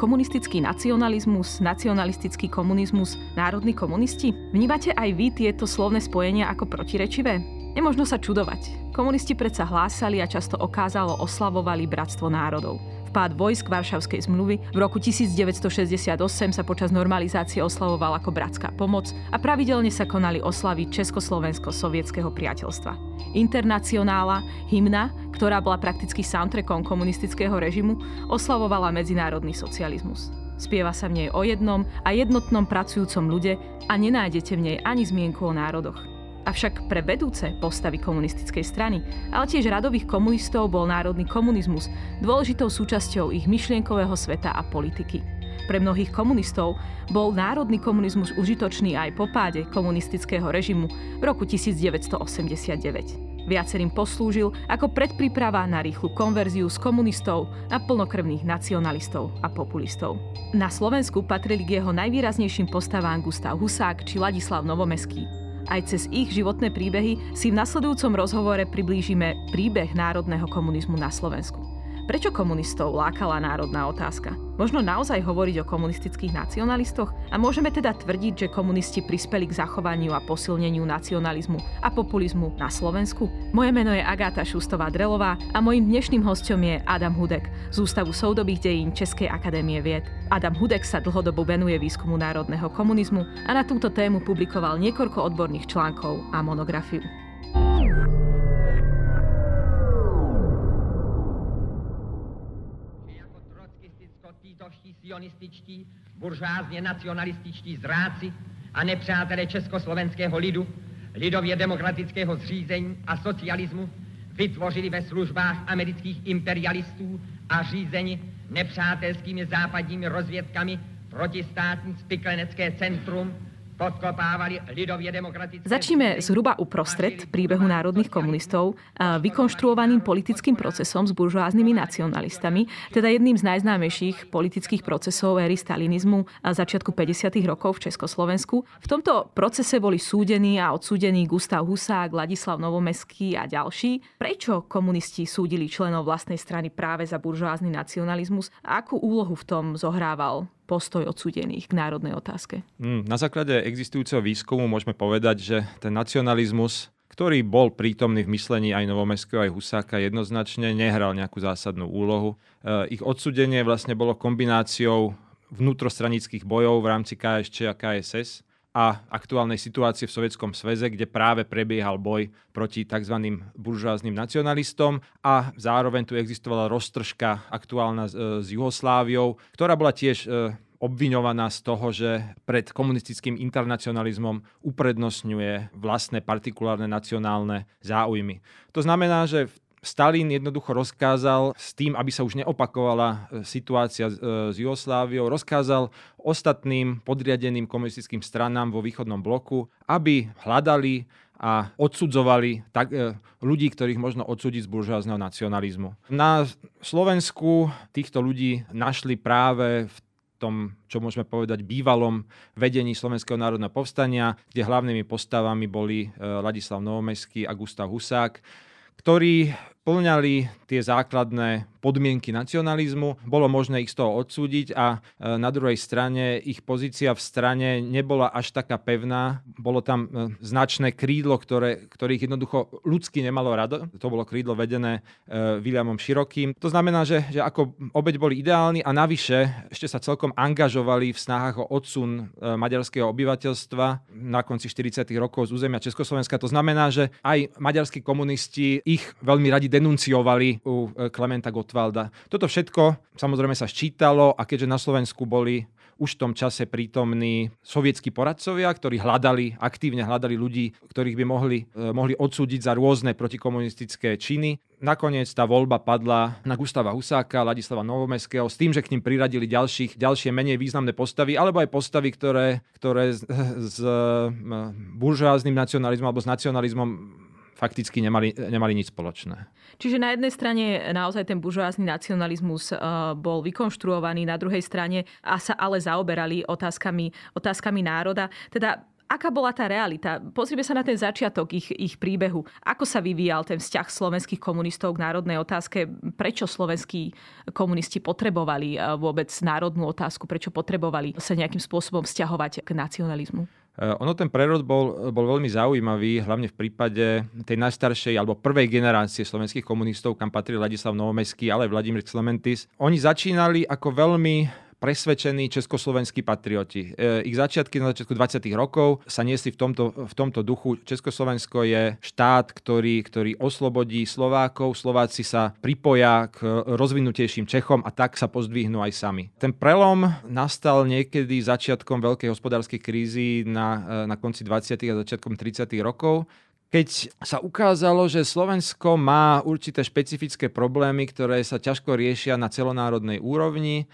Komunistický nacionalizmus, nacionalistický komunizmus, národní komunisti? Vnímate aj vy tieto slovné spojenia ako protirečivé? Nemožno sa čudovať. Komunisti predsa hlásali a často okázalo oslavovali bratstvo národov. Vpád vojsk Varšavskej zmluvy v roku 1968 sa počas normalizácie oslavovala ako bratská pomoc a pravidelne sa konali oslavy Československo-sovietského priateľstva. Internacionála, hymna, ktorá bola prakticky soundtrackom komunistického režimu, oslavovala medzinárodný socializmus. Spieva sa v nej o jednom a jednotnom pracujúcom ľude a nenájdete v nej ani zmienku o národoch. Avšak pre vedúce postavy komunistickej strany, ale tiež radových komunistov bol národný komunizmus dôležitou súčasťou ich myšlienkového sveta a politiky. Pre mnohých komunistov bol národný komunizmus užitočný aj po páde komunistického režimu v roku 1989. Viacerým poslúžil ako predpríprava na rýchlu konverziu z komunistov na plnokrvných nacionalistov a populistov. Na Slovensku patrili k jeho najvýraznejším postavám Gustáv Husák či Ladislav Novomeský. Aj cez ich životné príbehy si v nasledujúcom rozhovore priblížime príbeh národného komunizmu na Slovensku. Prečo komunistov lákala národná otázka? Možno naozaj hovoriť o komunistických nacionalistoch? A môžeme teda tvrdiť, že komunisti prispeli k zachovaniu a posilneniu nacionalizmu a populizmu na Slovensku? Moje meno je Agáta Šustová-Drelová a mojím dnešným hosťom je Adam Hudek z Ústavu soudobých dejín Českej akadémie vied. Adam Hudek sa dlhodobo venuje výskumu národného komunizmu a na túto tému publikoval niekoľko odborných článkov a monografiu. Sionističtí, buržázně nacionalističtí zráci a nepřátelé československého lidu, lidově demokratického zřízení a socialismu vytvořili ve službách amerických imperialistů a řízeni nepřátelskými západními rozvědkami protistátní spiklenecké centrum podkopávali lidově demokratické... Začneme zhruba uprostred príbehu národných komunistov vykonštruovaným politickým procesom s buržoáznymi nacionalistami, teda jedným z najznámejších politických procesov éry stalinizmu začiatku 50. rokov v Československu. V tomto procese boli súdení a odsúdení Gustáv Husák, Ladislav Novomeský a ďalší. Prečo komunisti súdili členov vlastnej strany práve za buržoázny nacionalizmus a akú úlohu v tom zohrával postoj odsúdených k národnej otázke? Na základe existujúceho výskumu môžeme povedať, že ten nacionalizmus, ktorý bol prítomný v myslení aj Novomeského, aj Husáka, jednoznačne nehral nejakú zásadnú úlohu. Ich odsúdenie vlastne bolo kombináciou vnútrostranických bojov v rámci KSČ a KSS a aktuálnej situácie v Sovietskom zväze, kde práve prebiehal boj proti tzv. Buržoáznym nacionalistom a zároveň tu existovala roztržka aktuálna s Jugosláviou, ktorá bola tiež obviňovaná z toho, že pred komunistickým internacionalizmom uprednostňuje vlastné partikulárne nacionálne záujmy. To znamená, že Stalin jednoducho rozkázal s tým, aby sa už neopakovala situácia s Jugosláviou, rozkázal ostatným podriadeným komunistickým stranám vo východnom bloku, aby hľadali a odsudzovali ľudí, ktorých možno odsúdiť z buržoázneho nacionalizmu. Na Slovensku týchto ľudí našli práve v tom, čo môžeme povedať, bývalom vedení Slovenského národného povstania, kde hlavnými postavami boli Ladislav Novomeský a Gustáv Husák, ktorí plňali tie základné podmienky nacionalizmu. Bolo možné ich z toho odsúdiť a na druhej strane ich pozícia v strane nebola až taká pevná. Bolo tam značné krídlo, ktorých jednoducho ľudsky nemalo rado. To bolo krídlo vedené Williamom Širokým. To znamená, že ako obeť boli ideálni a navyše ešte sa celkom angažovali v snahách o odsun maďarského obyvateľstva na konci 40. rokov z územia Československa. To znamená, že aj maďarskí komunisti ich veľmi radi denunciovali u Klementa Gottwalda. Toto všetko samozrejme sa sčítalo a keďže na Slovensku boli už v tom čase prítomní sovietskí poradcovia, ktorí aktívne hľadali ľudí, ktorých by mohli odsúdiť za rôzne protikomunistické činy. Nakoniec tá voľba padla na Gustáva Husáka, Ladislava Novomeského s tým, že k ním priradili ďalšie menej významné postavy, alebo aj postavy, ktoré s buržoáznym nacionalizmom alebo s nacionalizmom fakticky nemali nič spoločné. Čiže na jednej strane naozaj ten buržoázny nacionalizmus bol vykonštruovaný, na druhej strane sa ale zaoberali otázkami národa. Teda aká bola tá realita? Pozrime sa na ten začiatok ich príbehu. Ako sa vyvíjal ten vzťah slovenských komunistov k národnej otázke? Prečo slovenskí komunisti potrebovali vôbec národnú otázku? Prečo potrebovali sa nejakým spôsobom vzťahovať k nacionalizmu? Ono ten prerod bol veľmi zaujímavý, hlavne v prípade tej najstaršej alebo prvej generácie slovenských komunistov, kam patrí Ladislav Novomeský, ale aj Vladimír Clementis. Oni začínali ako veľmi presvedčení československí patrioti. Ich začiatky na začiatku 20. rokov sa niesli v tomto duchu. Československo je štát, ktorý oslobodí Slovákov. Slováci sa pripoja k rozvinutejším Čechom a tak sa pozdvihnú aj sami. Ten prelom nastal niekedy začiatkom veľkej hospodárskej krízy na konci 20. a začiatkom 30. rokov, keď sa ukázalo, že Slovensko má určité špecifické problémy, ktoré sa ťažko riešia na celonárodnej úrovni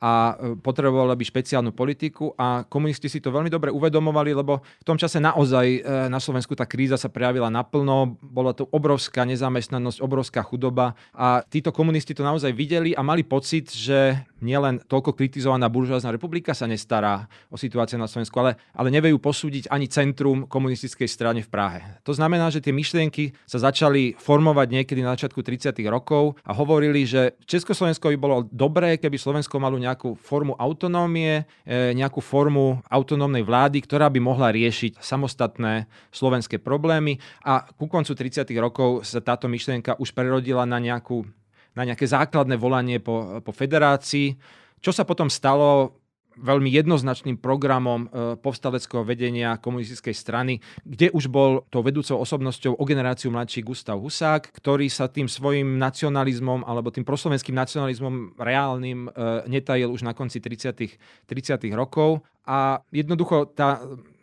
a potrebovala by špeciálnu politiku, a komunisti si to veľmi dobre uvedomovali, lebo v tom čase naozaj na Slovensku tá kríza sa prejavila naplno, bola to obrovská nezamestnanosť, obrovská chudoba a títo komunisti to naozaj videli a mali pocit, že nielen toľko kritizovaná buržoázna republika sa nestará o situáciu na Slovensku, ale nevejú posúdiť ani centrum komunistickej strany v Prahe. To znamená, že tie myšlienky sa začali formovať niekedy na začiatku 30. rokov a hovorili, že Československo by bolo dobré, keby Slovensko malo nejakú formu autonómie, nejakú formu autonómnej vlády, ktorá by mohla riešiť samostatné slovenské problémy, a ku koncu 30. rokov sa táto myšlienka už prerodila na nejaké základné volanie po federácii, čo sa potom stalo veľmi jednoznačným programom povstaleckého vedenia komunistickej strany, kde už bol tou vedúcou osobnosťou o generáciu mladší Gustáv Husák, ktorý sa tým svojim nacionalizmom alebo tým proslovenským nacionalizmom reálnym netajil už na konci 30. rokov. A jednoducho tá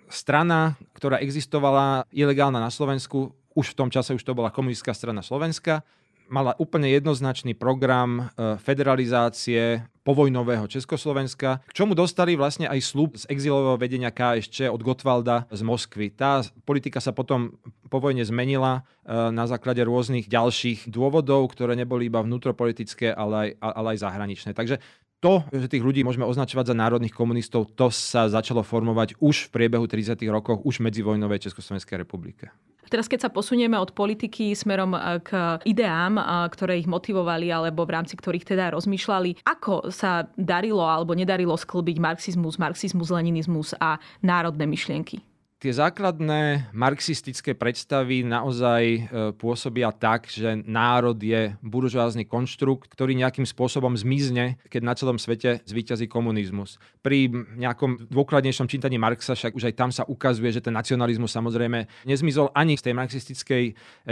strana, ktorá existovala ilegálna na Slovensku, už v tom čase už to bola Komunistická strana Slovenska, mala úplne jednoznačný program federalizácie povojnového Československa, k čomu dostali vlastne aj sľub z exilového vedenia KSČ od Gottwalda z Moskvy. Tá politika sa potom po vojne zmenila na základe rôznych ďalších dôvodov, ktoré neboli iba vnútropolitické, ale aj zahraničné. Takže to, že tých ľudí môžeme označovať za národných komunistov, to sa začalo formovať už v priebehu 30. rokov, už medzivojnovej Československej republike. Teraz, keď sa posunieme od politiky smerom k ideám, ktoré ich motivovali alebo v rámci ktorých teda rozmýšľali, ako sa darilo alebo nedarilo sklbiť marxizmus, leninizmus a národné myšlienky? Tie základné marxistické predstavy naozaj pôsobia tak, že národ je buržoázny konštrukt, ktorý nejakým spôsobom zmizne, keď na celom svete zvíťazí komunizmus. Pri nejakom dôkladnejšom čítaní Marxa však už aj tam sa ukazuje, že ten nacionalizmus samozrejme nezmizol ani z tej marxistickej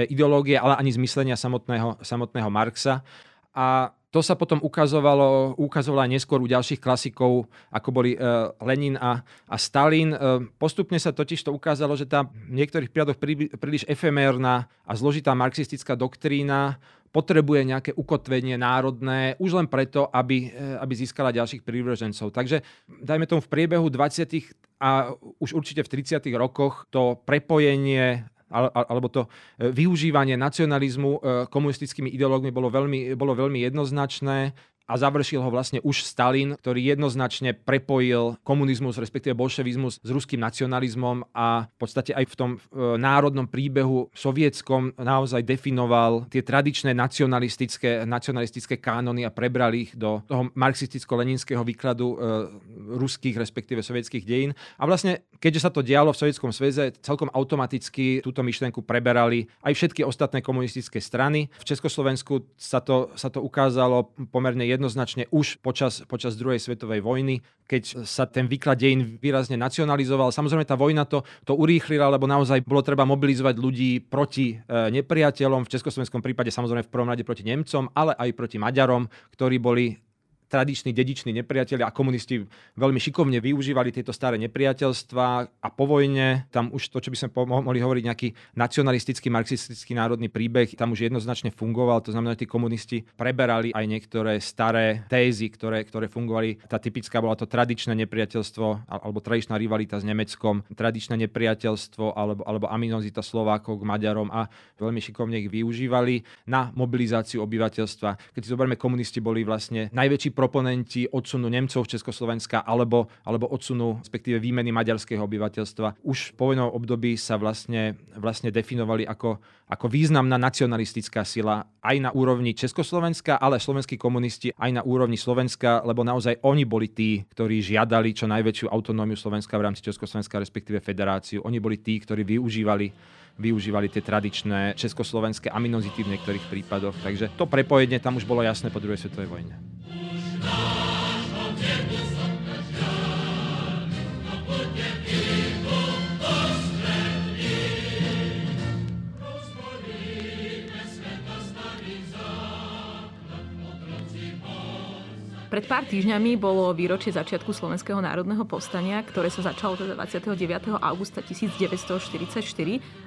ideológie, ale ani z myslenia samotného Marxa. A to sa potom ukazovalo aj neskôr u ďalších klasikov, ako boli Lenin a Stalin. Postupne sa totiž to ukázalo, že tá v niektorých prípadoch príliš efemérna a zložitá marxistická doktrína potrebuje nejaké ukotvenie národné, už len preto, aby získala ďalších prívržencov. Takže dajme tomu v priebehu 20. a už určite v 30. rokoch to prepojenie alebo to využívanie nacionalizmu komunistickými ideológmi bolo veľmi jednoznačné a završil ho vlastne už Stalin, ktorý jednoznačne prepojil komunizmus, respektíve bolševizmus s ruským nacionalizmom a v podstate aj v tom národnom príbehu sovietskom naozaj definoval tie tradičné nacionalistické kánony a prebral ich do toho marxisticko-leninského výkladu ruských, respektíve sovietských dejín. A vlastne, keďže sa to dialo v Sovietskom zväze, celkom automaticky túto myšlienku preberali aj všetky ostatné komunistické strany. V Československu sa to ukázalo pomerne jednoznačne už počas druhej svetovej vojny, keď sa ten výklad dejín výrazne nacionalizoval. Samozrejme, tá vojna to urýchlila, lebo naozaj bolo treba mobilizovať ľudí proti nepriateľom, v československom prípade samozrejme v prvom rade proti Nemcom, ale aj proti Maďarom, ktorí boli tradiční dediční nepriatelia, a komunisti veľmi šikovne využívali tieto staré nepriateľstvá, a po vojne tam už to, čo by sme mohli hovoriť nejaký nacionalistický, marxistický národný príbeh, tam už jednoznačne fungoval. To znamená, že tí komunisti preberali aj niektoré staré tézy, ktoré fungovali. Tá typická bola to tradičné nepriateľstvo alebo tradičná rivalita s Nemeckom, tradičné nepriateľstvo alebo animozita Slovákov k Maďarom, a veľmi šikovne ich využívali na mobilizáciu obyvateľstva. Keď si zoberieme, komunisti boli vlastne najväčší proponenti odsunu Nemcov z Československa alebo odsunu, respektíve výmeny maďarského obyvateľstva, už po vojnovom období sa vlastne definovali ako významná nacionalistická sila aj na úrovni Československa, ale slovenskí komunisti aj na úrovni Slovenska, lebo naozaj oni boli tí, ktorí žiadali čo najväčšiu autonómiu Slovenska v rámci Československa, respektíve federáciu. Oni boli tí, ktorí využívali tie tradičné československé aminozity v niektorých prípadoch. Takže to prepojenie tam už bolo jasné po druhej svetovej vojne. Pred pár týždňami bolo výročie začiatku Slovenského národného povstania, ktoré sa začalo 29. augusta 1944.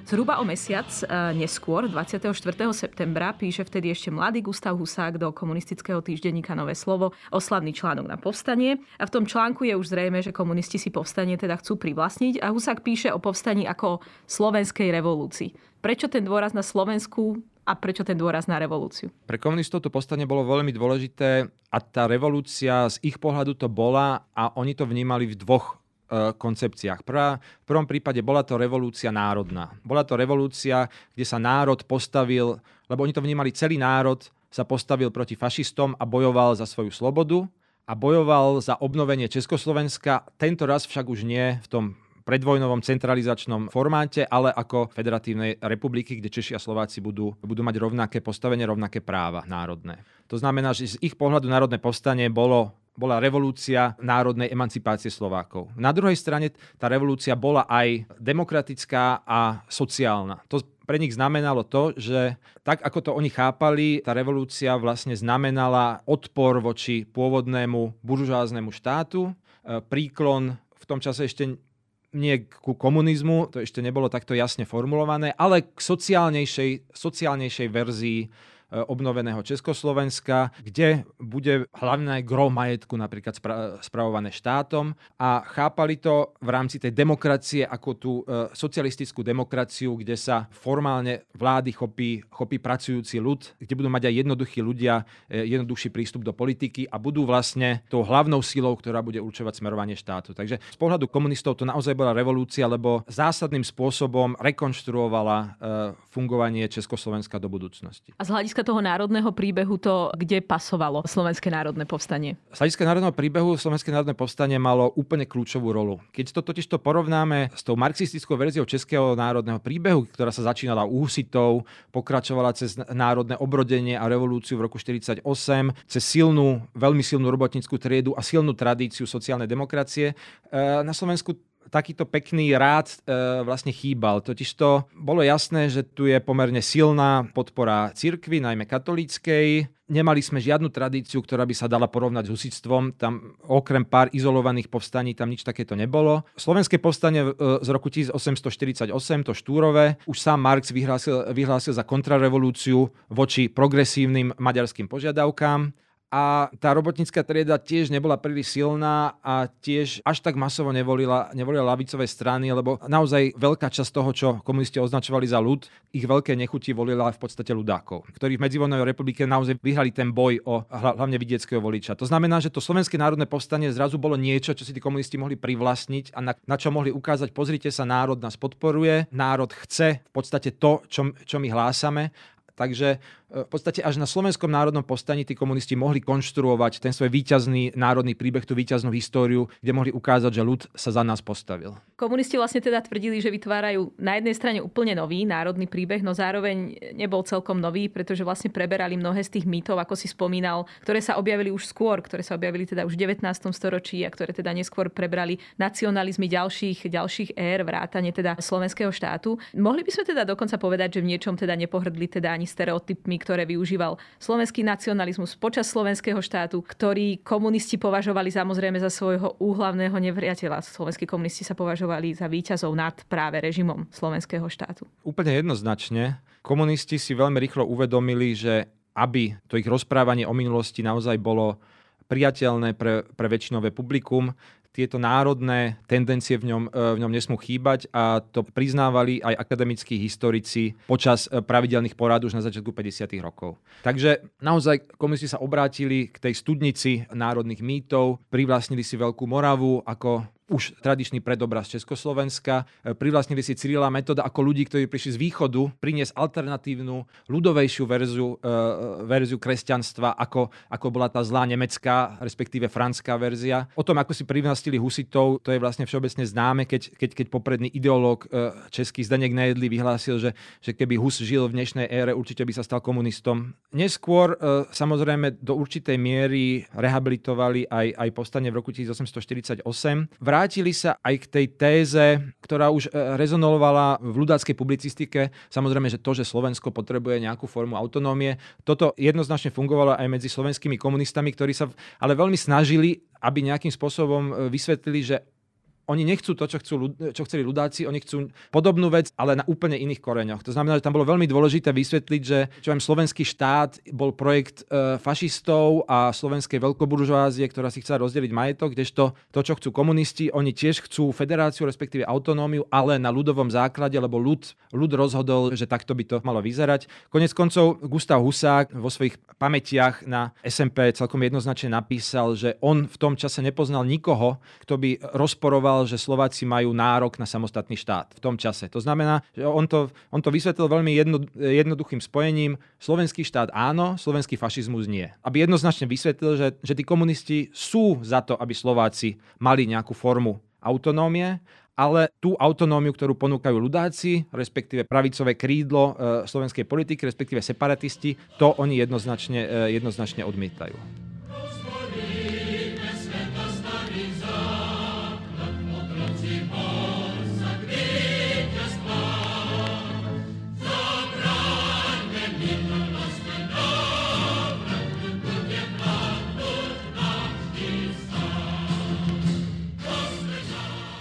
Zhruba o mesiac neskôr, 24. septembra, píše vtedy ešte mladý Gustáv Husák do komunistického týždenníka Nové slovo oslavný článok na povstanie. A v tom článku je už zrejme, že komunisti si povstanie teda chcú privlastniť a Husák píše o povstaní ako slovenskej revolúcii. Prečo ten dôraz na Slovensku? A prečo ten dôraz na revolúciu? Pre komunistov to povstanie bolo veľmi dôležité a tá revolúcia z ich pohľadu to bola a oni to vnímali v dvoch koncepciách. V prvom prípade bola to revolúcia národná. Bola to revolúcia, kde sa národ postavil, lebo oni to vnímali, celý národ sa postavil proti fašistom a bojoval za svoju slobodu a bojoval za obnovenie Československa. Tento raz však už nie v tom predvojnovom centralizačnom formáte, ale ako federatívnej republiky, kde Češi a Slováci budú mať rovnaké postavenie, rovnaké práva národné. To znamená, že z ich pohľadu národné povstanie bola revolúcia národnej emancipácie Slovákov. Na druhej strane tá revolúcia bola aj demokratická a sociálna. To pre nich znamenalo to, že tak, ako to oni chápali, tá revolúcia vlastne znamenala odpor voči pôvodnému buržoáznemu štátu, príklon v tom čase ešte nie ku komunizmu, to ešte nebolo takto jasne formulované, ale k sociálnejšej verzii obnoveného Československa, kde bude hlavné gro majetku napríklad spravované štátom a chápali to v rámci tej demokracie ako tú socialistickú demokraciu, kde sa formálne vlády chopí pracujúci ľud, kde budú mať aj jednoduchí ľudia, jednoduchší prístup do politiky a budú vlastne tou hlavnou silou, ktorá bude určovať smerovanie štátu. Takže z pohľadu komunistov to naozaj bola revolúcia, lebo zásadným spôsobom rekonštruovala fungovanie Československa do budúcnosti. A z hľadiska toho národného príbehu to, kde pasovalo Slovenské národné povstanie? Z hľadiska národného príbehu Slovenské národné povstanie malo úplne kľúčovú rolu. Keď to totižto porovnáme s tou marxistickou verziou českého národného príbehu, ktorá sa začínala úhusitou, pokračovala cez národné obrodenie a revolúciu v roku 1948, cez silnú, veľmi silnú robotnícku triedu a silnú tradíciu sociálnej demokracie, na Slovensku takýto pekný rád vlastne chýbal. Totižto bolo jasné, že tu je pomerne silná podpora cirkvi, najmä katolíckej. Nemali sme žiadnu tradíciu, ktorá by sa dala porovnať s husitstvom. Tam okrem pár izolovaných povstaní tam nič takéto nebolo. Slovenské povstanie z roku 1848, to Štúrove, už sám Marx vyhlásil za kontrarevolúciu voči progresívnym maďarským požiadavkám. A tá robotnícka trieda tiež nebola príliš silná a tiež až tak masovo nevolila ľavicové strany, lebo naozaj veľká časť toho, čo komunisti označovali za ľud, ich veľké nechuti volila v podstate ľudákov, ktorí v medzivojnovej republike naozaj vyhrali ten boj o hlavne vidieckého voliča. To znamená, že to Slovenské národné povstanie zrazu bolo niečo, čo si tí komunisti mohli privlastniť a na čo mohli ukázať, pozrite sa, národ nás podporuje, národ chce v podstate to, čo my hlásame. Takže v podstate až na Slovenskom národnom povstaní tí komunisti mohli konštruovať ten svoj víťazný národný príbeh, tú víťaznú históriu, kde mohli ukázať, že ľud sa za nás postavil. Komunisti vlastne teda tvrdili, že vytvárajú na jednej strane úplne nový národný príbeh, no zároveň nebol celkom nový, pretože vlastne preberali mnohé z tých mýtov, ako si spomínal, ktoré sa objavili už skôr, ktoré sa objavili teda už v 19. storočí a ktoré teda neskôr prebrali nacionalizmy ďalších ér, vrátane teda slovenského štátu. Mohli by sme teda dokonca povedať, že v niečom teda nepohrdli teda ani stereotypmi, ktoré využíval slovenský nacionalizmus počas slovenského štátu, ktorý komunisti považovali samozrejme za svojho úhlavného nepriateľa. Slovenskí komunisti sa považovali za víťazov nad práve režimom slovenského štátu. Úplne jednoznačne. Komunisti si veľmi rýchlo uvedomili, že aby to ich rozprávanie o minulosti naozaj bolo priateľné pre väčšinové publikum, tieto národné tendencie v ňom nesmú chýbať a to priznávali aj akademickí historici počas pravidelných porád už na začiatku 50. rokov. Takže naozaj komunisti sa obrátili k tej studnici národných mýtov, privlastnili si Veľkú Moravu ako už tradičný predobraz Československa, privlastnili si Cyrila Metoda ako ľudí, ktorí prišli z východu, priniesť alternatívnu, ľudovejšiu verziu kresťanstva, ako bola tá zlá nemecká, respektíve franská verzia. O tom, ako si privlastnili husitov, to je vlastne všeobecne známe, keď popredný ideológ český Zdeněk Nejedlý vyhlásil, že keby Hus žil v dnešnej ére, určite by sa stal komunistom. Neskôr samozrejme do určitej miery rehabilitovali aj povstanie v roku 1848. Vrátili sa aj k tej téze, ktorá už rezonovala v ľudáckej publicistike. Samozrejme, že to, že Slovensko potrebuje nejakú formu autonómie. Toto jednoznačne fungovalo aj medzi slovenskými komunistami, ktorí sa ale veľmi snažili, aby nejakým spôsobom vysvetlili, že oni nechcú to, čo chceli ľudáci, oni chcú podobnú vec, ale na úplne iných koreňoch. To znamená, že tam bolo veľmi dôležité vysvetliť, že slovenský štát bol projekt fašistov a slovenskej veľkoburžoázie, ktorá si chcela rozdeliť majetok, kdežto to, čo chcú komunisti, oni tiež chcú federáciu, respektíve autonómiu, ale na ľudovom základe, lebo ľud rozhodol, že takto by to malo vyzerať. Koniec koncov Gustáv Husák vo svojich pamätiach na SMP celkom jednoznačne napísal, že on v tom čase nepoznal nikoho, kto by rozporoval, že Slováci majú nárok na samostatný štát v tom čase. To znamená, že on to vysvetlil veľmi jednoduchým spojením. Slovenský štát áno, slovenský fašizmus nie. Aby jednoznačne vysvetlil, že tí komunisti sú za to, aby Slováci mali nejakú formu autonómie, ale tú autonómiu, ktorú ponúkajú ľudáci, respektíve pravicové krídlo slovenskej politiky, respektíve separatisti, to oni jednoznačne odmietajú.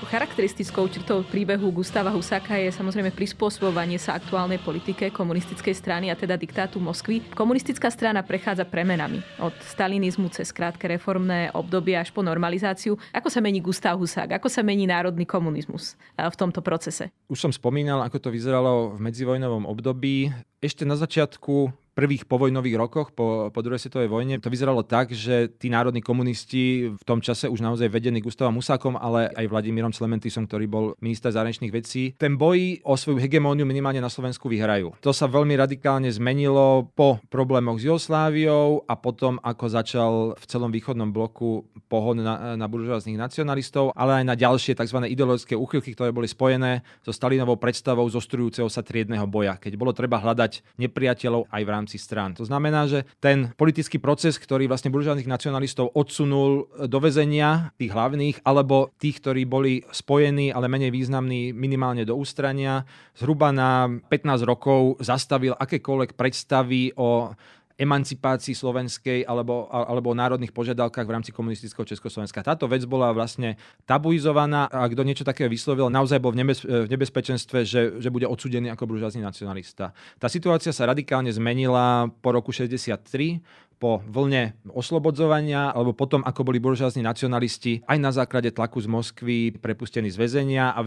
Charakteristickou črtou príbehu Gustáva Husáka je samozrejme prispôsobovanie sa aktuálnej politike komunistickej strany a teda diktátu Moskvy. Komunistická strana prechádza premenami. Od stalinizmu cez krátke reformné obdobie až po normalizáciu. Ako sa mení Gustáv Husák? Ako sa mení národný komunizmus v tomto procese? Už som spomínal, ako to vyzeralo v medzivojnovom období. Ešte na začiatku prvých povojnových rokoch po druhej svetovej vojne to vyzeralo tak, že tí národní komunisti v tom čase už naozaj vedení Gustávom Husákom, ale aj Vladimírom Clementisom, ktorý bol minister zahraničných vecí, ten boj o svoju hegemóniu minimálne na Slovensku vyhrajú. To sa veľmi radikálne zmenilo po problémoch s Jugosláviou a potom ako začal v celom východnom bloku pohon na buržoáznych nacionalistov, ale aj na ďalšie tzv. Ideologické úchylky, ktoré boli spojené so Stalinovou predstavou zostrujúceho sa triedneho boja, keď bolo treba hľadať nepriateľov aj v rámci strán. To znamená, že ten politický proces, ktorý vlastne buržoáznych nacionalistov odsunul do väzenia, tých hlavných, alebo tých, ktorí boli spojení, ale menej významní, minimálne do ústrania, zhruba na 15 rokov zastavil akékoľvek predstavy o emancipácii slovenskej alebo o národných požiadavkách v rámci komunistického Československa. Táto vec bola vlastne tabuizovaná a kto niečo takého vyslovil, naozaj bol v nebezpečenstve, že bude odsúdený ako buržoázny nacionalista. Tá situácia sa radikálne zmenila po roku 1963, po vlne oslobodzovania, alebo potom, ako boli buržoázni nacionalisti aj na základe tlaku z Moskvy prepustení z väzenia a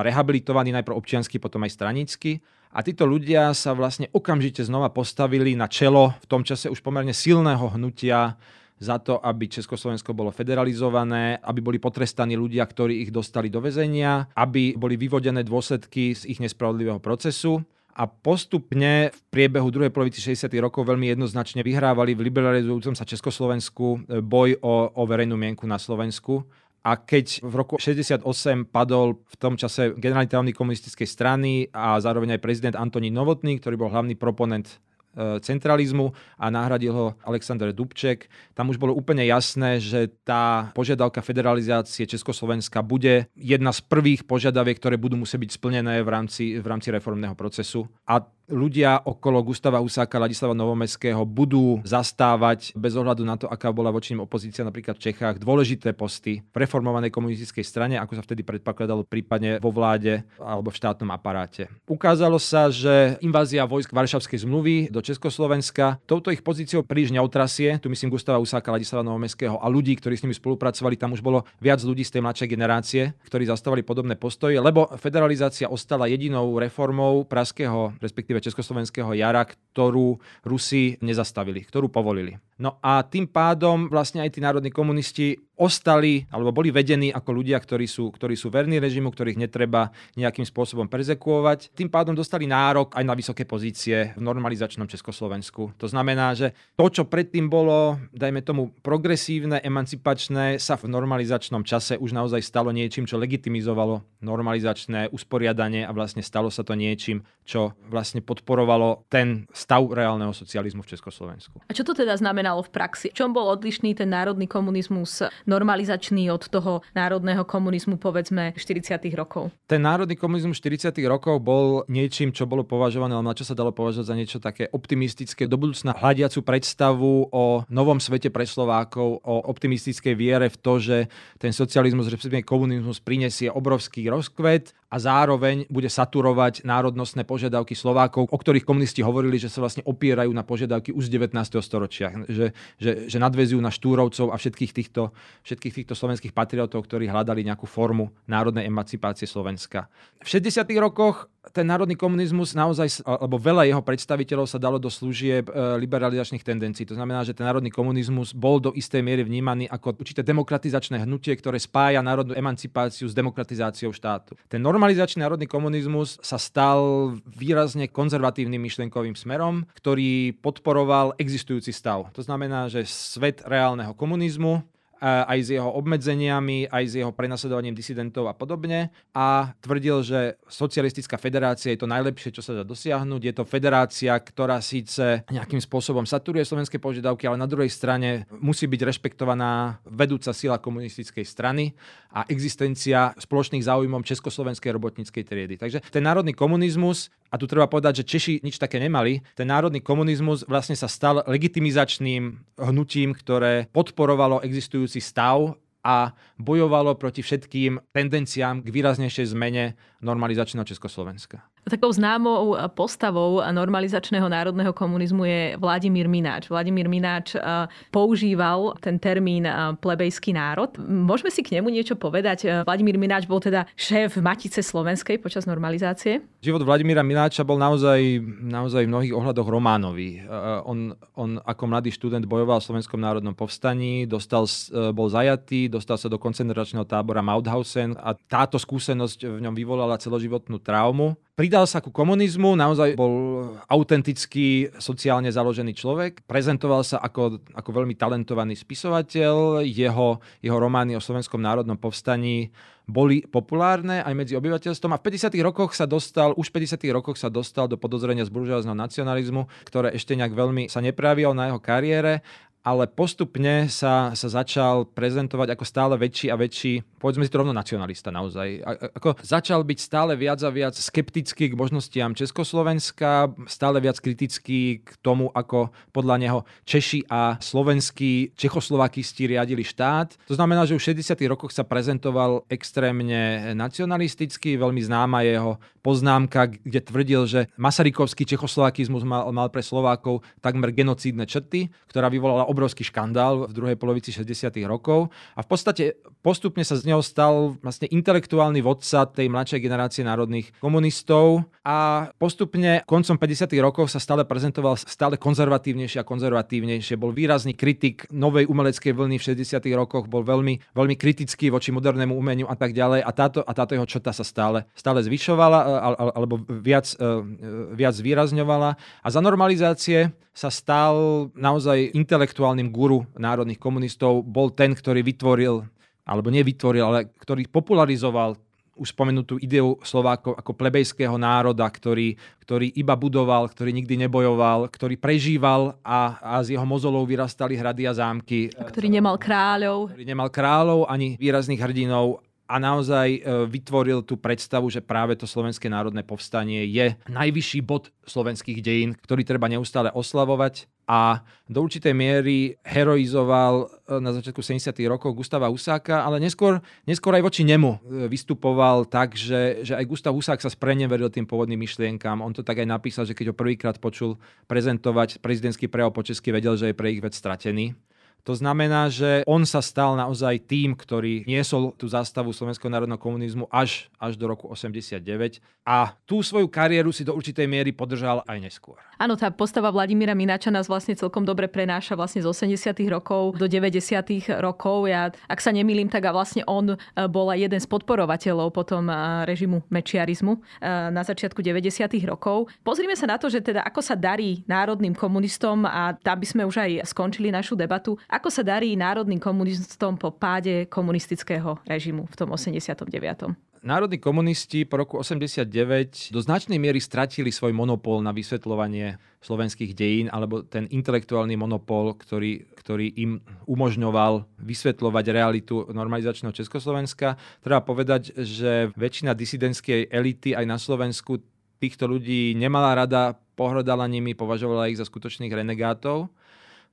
rehabilitovaní najprv občiansky, potom aj stranicky. A títo ľudia sa vlastne okamžite znova postavili na čelo v tom čase už pomerne silného hnutia za to, aby Československo bolo federalizované, aby boli potrestaní ľudia, ktorí ich dostali do väzenia, aby boli vyvodené dôsledky z ich nespravodlivého procesu. A postupne v priebehu druhej polovici 60. rokov veľmi jednoznačne vyhrávali v liberalizujúcom sa Československu boj o verejnú mienku na Slovensku. A keď v roku 68 padol v tom čase generálny tajomník komunistickej strany a zároveň aj prezident Antonín Novotný, ktorý bol hlavný proponent centralizmu a nahradil ho Alexander Dubček. Tam už bolo úplne jasné, že tá požiadavka federalizácie Československa bude jedna z prvých požiadaviek, ktoré budú musieť byť splnené v rámci reformného procesu. A ľudia okolo Gustáva Husáka, Ladislava Novomeského budú zastávať bez ohľadu na to, aká bola voči nim opozícia napríklad v Čechách, dôležité posty v reformovanej komunistickej strane, ako sa vtedy predpokladalo, prípadne vo vláde alebo v štátnom aparáte. Ukázalo sa, že invázia vojsk Varšavskej zmluvy do Československa touto ich pozíciou príliš neotrasie. Tu myslím Gustáva Husáka, Ladislava Novomeského a ľudí, ktorí s nimi spolupracovali, tam už bolo viac ľudí z tej mladšej generácie, ktorí zastávali podobné postoje, lebo federalizácia ostala jedinou reformou pražského, respektíve československého jara, ktorú Rusi nezastavili, ktorú povolili. No a tým pádom vlastne aj tí národní komunisti ostali alebo boli vedení ako ľudia, ktorí sú verní režimu, ktorých netreba nejakým spôsobom perzekuovať. Tým pádom dostali nárok aj na vysoké pozície v normalizačnom Československu. To znamená, že to, čo predtým bolo, dajme tomu progresívne, emancipačné, sa v normalizačnom čase už naozaj stalo niečím, čo legitimizovalo normalizačné usporiadanie a vlastne stalo sa to niečím, čo vlastne podporovalo ten stav reálneho socializmu v Československu. A čo to teda znamená v praxi? V čom bol odlišný ten národný komunizmus normalizačný od toho národného komunizmu povedzme 40. rokov? Ten národný komunizmus 40. rokov bol niečím, čo bolo považované, alebo na čo sa dalo považovať za niečo také optimistické, do budúcna hľadiacu predstavu o novom svete pre Slovákov, o optimistickej viere v to, že ten socializmus, respektíve komunizmus prinesie obrovský rozkvet a zároveň bude saturovať národnostné požiadavky Slovákov, o ktorých komunisti hovorili, že sa vlastne opierajú na požiadavky už 19. storočia, že nadväzujú na Štúrovcov a všetkých týchto slovenských patriotov, ktorí hľadali nejakú formu národnej emancipácie Slovenska. V 60. rokoch ten národný komunizmus naozaj, alebo veľa jeho predstaviteľov sa dalo do služieb liberalizačných tendencií. To znamená, že ten národný komunizmus bol do istej miery vnímaný ako určité demokratizačné hnutie, ktoré spája národnú emancipáciu s demokratizáciou štátu. Ten normalizačný národný komunizmus sa stal výrazne konzervatívnym myšlienkovým smerom, ktorý podporoval existujúci stav. To znamená, že svet reálneho komunizmu aj s jeho obmedzeniami, aj s jeho prenasledovaním disidentov a podobne. A tvrdil, že socialistická federácia je to najlepšie, čo sa dá dosiahnuť. Je to federácia, ktorá síce nejakým spôsobom saturuje slovenské požiadavky, ale na druhej strane musí byť rešpektovaná vedúca sila komunistickej strany a existencia spoločných záujmov československej robotníckej triedy. Takže ten národný komunizmus, a tu treba povedať, že Češi nič také nemali, ten národný komunizmus vlastne sa stal legitimizačným hnutím, ktoré podporovalo existujúci stav a bojovalo proti všetkým tendenciám k výraznejšej zmene normalizačného Československa. Takou známou postavou normalizačného národného komunizmu je Vladimír Mináč. Vladimír Mináč používal ten termín plebejský národ. Môžeme si k nemu niečo povedať? Vladimír Mináč bol teda šéf Matice slovenskej počas normalizácie. Život Vladimíra Mináča bol naozaj v mnohých ohľadoch románový. On ako mladý študent bojoval v Slovenskom národnom povstaní, bol zajatý, dostal sa do koncentračného tábora Mauthausen a táto skúsenosť v ňom vyvolala celoživotnú traumu. Pridal sa ku komunizmu, naozaj bol autentický, sociálne založený človek. Prezentoval sa ako veľmi talentovaný spisovateľ. Jeho romány o Slovenskom národnom povstaní boli populárne aj medzi obyvateľstvom a už v 50. rokoch sa dostal do podozrenia z buržoázneho nacionalizmu, ktoré ešte nejak veľmi sa neprejavilo na jeho kariére, ale postupne sa začal prezentovať ako stále väčší a väčší, povedzme si to rovno, nacionalista naozaj. Ako začal byť stále viac a viac skeptický k možnostiam Československa, stále viac kritický k tomu, ako podľa neho Češi a slovenskí čechoslovakisti riadili štát. To znamená, že už v 60. rokoch sa prezentoval extrémne nacionalisticky, veľmi známa jeho poznámka, kde tvrdil, že masarykovský čechoslovakizmus mal pre Slovákov takmer genocídne črty, ktorá vyvolala obrovský škandál v druhej polovici 60. rokov a v podstate postupne sa z neho stal vlastne intelektuálny vodca tej mladšej generácie národných komunistov a postupne koncom 50. rokov sa stále prezentoval stále konzervatívnejšie a konzervatívnejšie. Bol výrazný kritik novej umeleckej vlny v 60. rokoch, bol veľmi, veľmi kritický voči modernému umeniu a tak ďalej a táto jeho črta sa stále zvyšovala alebo viac zvýrazňovala a za normalizácie sa stal naozaj intelektuálnym guru národných komunistov, bol ten, ktorý ktorý popularizoval už spomenutú ideu Slovákov ako plebejského národa, ktorý iba budoval, ktorý nikdy nebojoval, ktorý prežíval a z jeho mozolov vyrastali hrady a zámky. Ktorý nemal kráľov. Ani výrazných hrdinov. a naozaj vytvoril tú predstavu, že práve to Slovenské národné povstanie je najvyšší bod slovenských dejín, ktorý treba neustále oslavovať. A do určitej miery heroizoval na začiatku 70. rokov Gustáva Husáka, ale neskôr aj voči nemu vystupoval tak, že aj Gustáv Husák sa spreneveril tým pôvodným myšlienkám. On to tak aj napísal, že keď ho prvýkrát počul prezentovať prezidentský prejav po česky, vedel, že je pre ich vec stratený. To znamená, že on sa stal naozaj tým, ktorý niesol tú zástavu slovenského národného komunizmu až do roku 89 a tú svoju kariéru si do určitej miery podržal aj neskôr. Áno, tá postava Vladimíra Mináča nás vlastne celkom dobre prenáša vlastne z 80. rokov do 90. rokov. Ja, ak sa nemýlim, tak a vlastne on bol aj jeden z podporovateľov potom režimu mečiarizmu na začiatku 90. rokov. Pozrime sa na to, že teda ako sa darí národným komunistom a tam by sme už aj skončili našu debatu. Ako sa darí národným komunistom po páde komunistického režimu v tom 89. Národní komunisti po roku 89 do značnej miery stratili svoj monopol na vysvetľovanie slovenských dejín, alebo ten intelektuálny monopol, ktorý im umožňoval vysvetľovať realitu normalizačného Československa. Treba povedať, že väčšina disidentskej elity aj na Slovensku týchto ľudí nemala rada, pohrdala nimi, považovala ich za skutočných renegátov.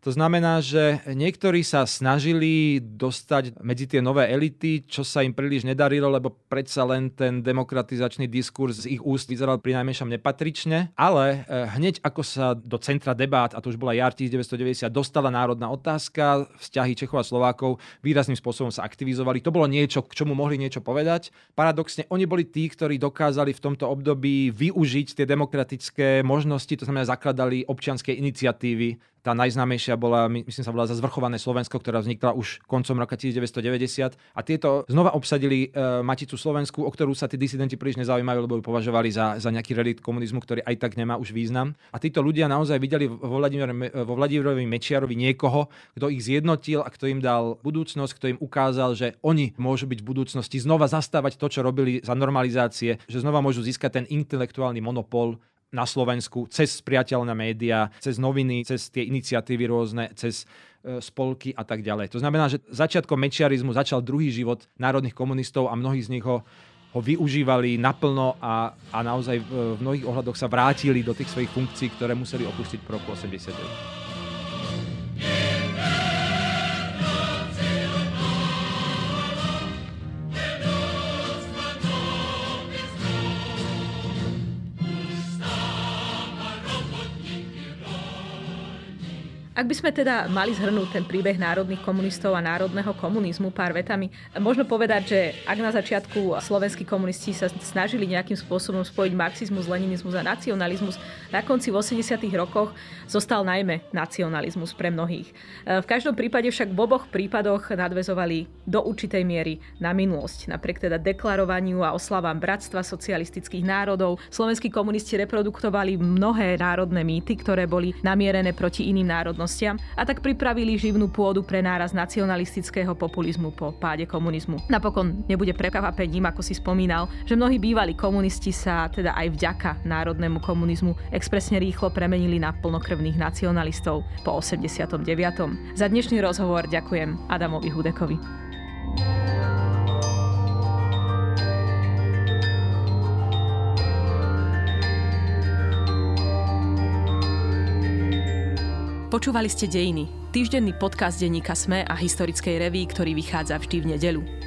To znamená, že niektorí sa snažili dostať medzi tie nové elity, čo sa im príliš nedarilo, lebo predsa len ten demokratizačný diskurs z ich úst vyzeral prinajmenšom nepatrične. Ale hneď ako sa do centra debát, a to už bola jar 1990, dostala národná otázka, vzťahy Čechov a Slovákov výrazným spôsobom sa aktivizovali. To bolo niečo, k čomu mohli niečo povedať. Paradoxne, oni boli tí, ktorí dokázali v tomto období využiť tie demokratické možnosti, to znamená zakladali občianske iniciatívy. Tá najznámejšia bola, myslím sa, volala Zvrchované Slovensko, ktorá vznikla už koncom roka 1990. A tieto znova obsadili Maticu slovenskú, o ktorú sa tí disidenti príliš nezaujímajú, lebo ju považovali za nejaký relikt komunizmu, ktorý aj tak nemá už význam. A títo ľudia naozaj videli vo Vladimirovi Mečiarovi niekoho, kto ich zjednotil a kto im dal budúcnosť, kto im ukázal, že oni môžu byť v budúcnosti znova zastávať to, čo robili za normalizácie, že znova môžu získať ten intelektuálny monopol na Slovensku, cez priateľné médiá, cez noviny, cez tie iniciatívy rôzne, cez spolky a tak ďalej. To znamená, že začiatkom mečiarizmu začal druhý život národných komunistov a mnohí z nich ho využívali naplno a naozaj v mnohých ohľadoch sa vrátili do tých svojich funkcií, ktoré museli opustiť po roku 89. Ak by sme teda mali zhrnúť ten príbeh národných komunistov a národného komunizmu pár vetami, možno povedať, že ak na začiatku slovenskí komunisti sa snažili nejakým spôsobom spojiť marxizmus, leninizmus a nacionalizmus, na konci v 80. rokoch zostal najmä nacionalizmus pre mnohých. V každom prípade však v oboch prípadoch nadväzovali do určitej miery na minulosť. Napriek teda deklarovaniu a oslavám bratstva socialistických národov, slovenskí komunisti reproduktovali mnohé národné mýty, ktoré boli namierené proti iným národnostiam, a tak pripravili živnú pôdu pre náraz nacionalistického populizmu po páde komunizmu. Napokon nebude prekvapením, ako si spomínal, že mnohí bývalí komunisti sa teda aj vďaka národnému komunizmu expresne rýchlo premenili na plnokrvných nacionalistov po 89. Za dnešný rozhovor ďakujem Adamovi Hudekovi. Počúvali ste Dejiny, týždenný podcast denníka SME a Historickej revue, ktorý vychádza vždy v nedeľu.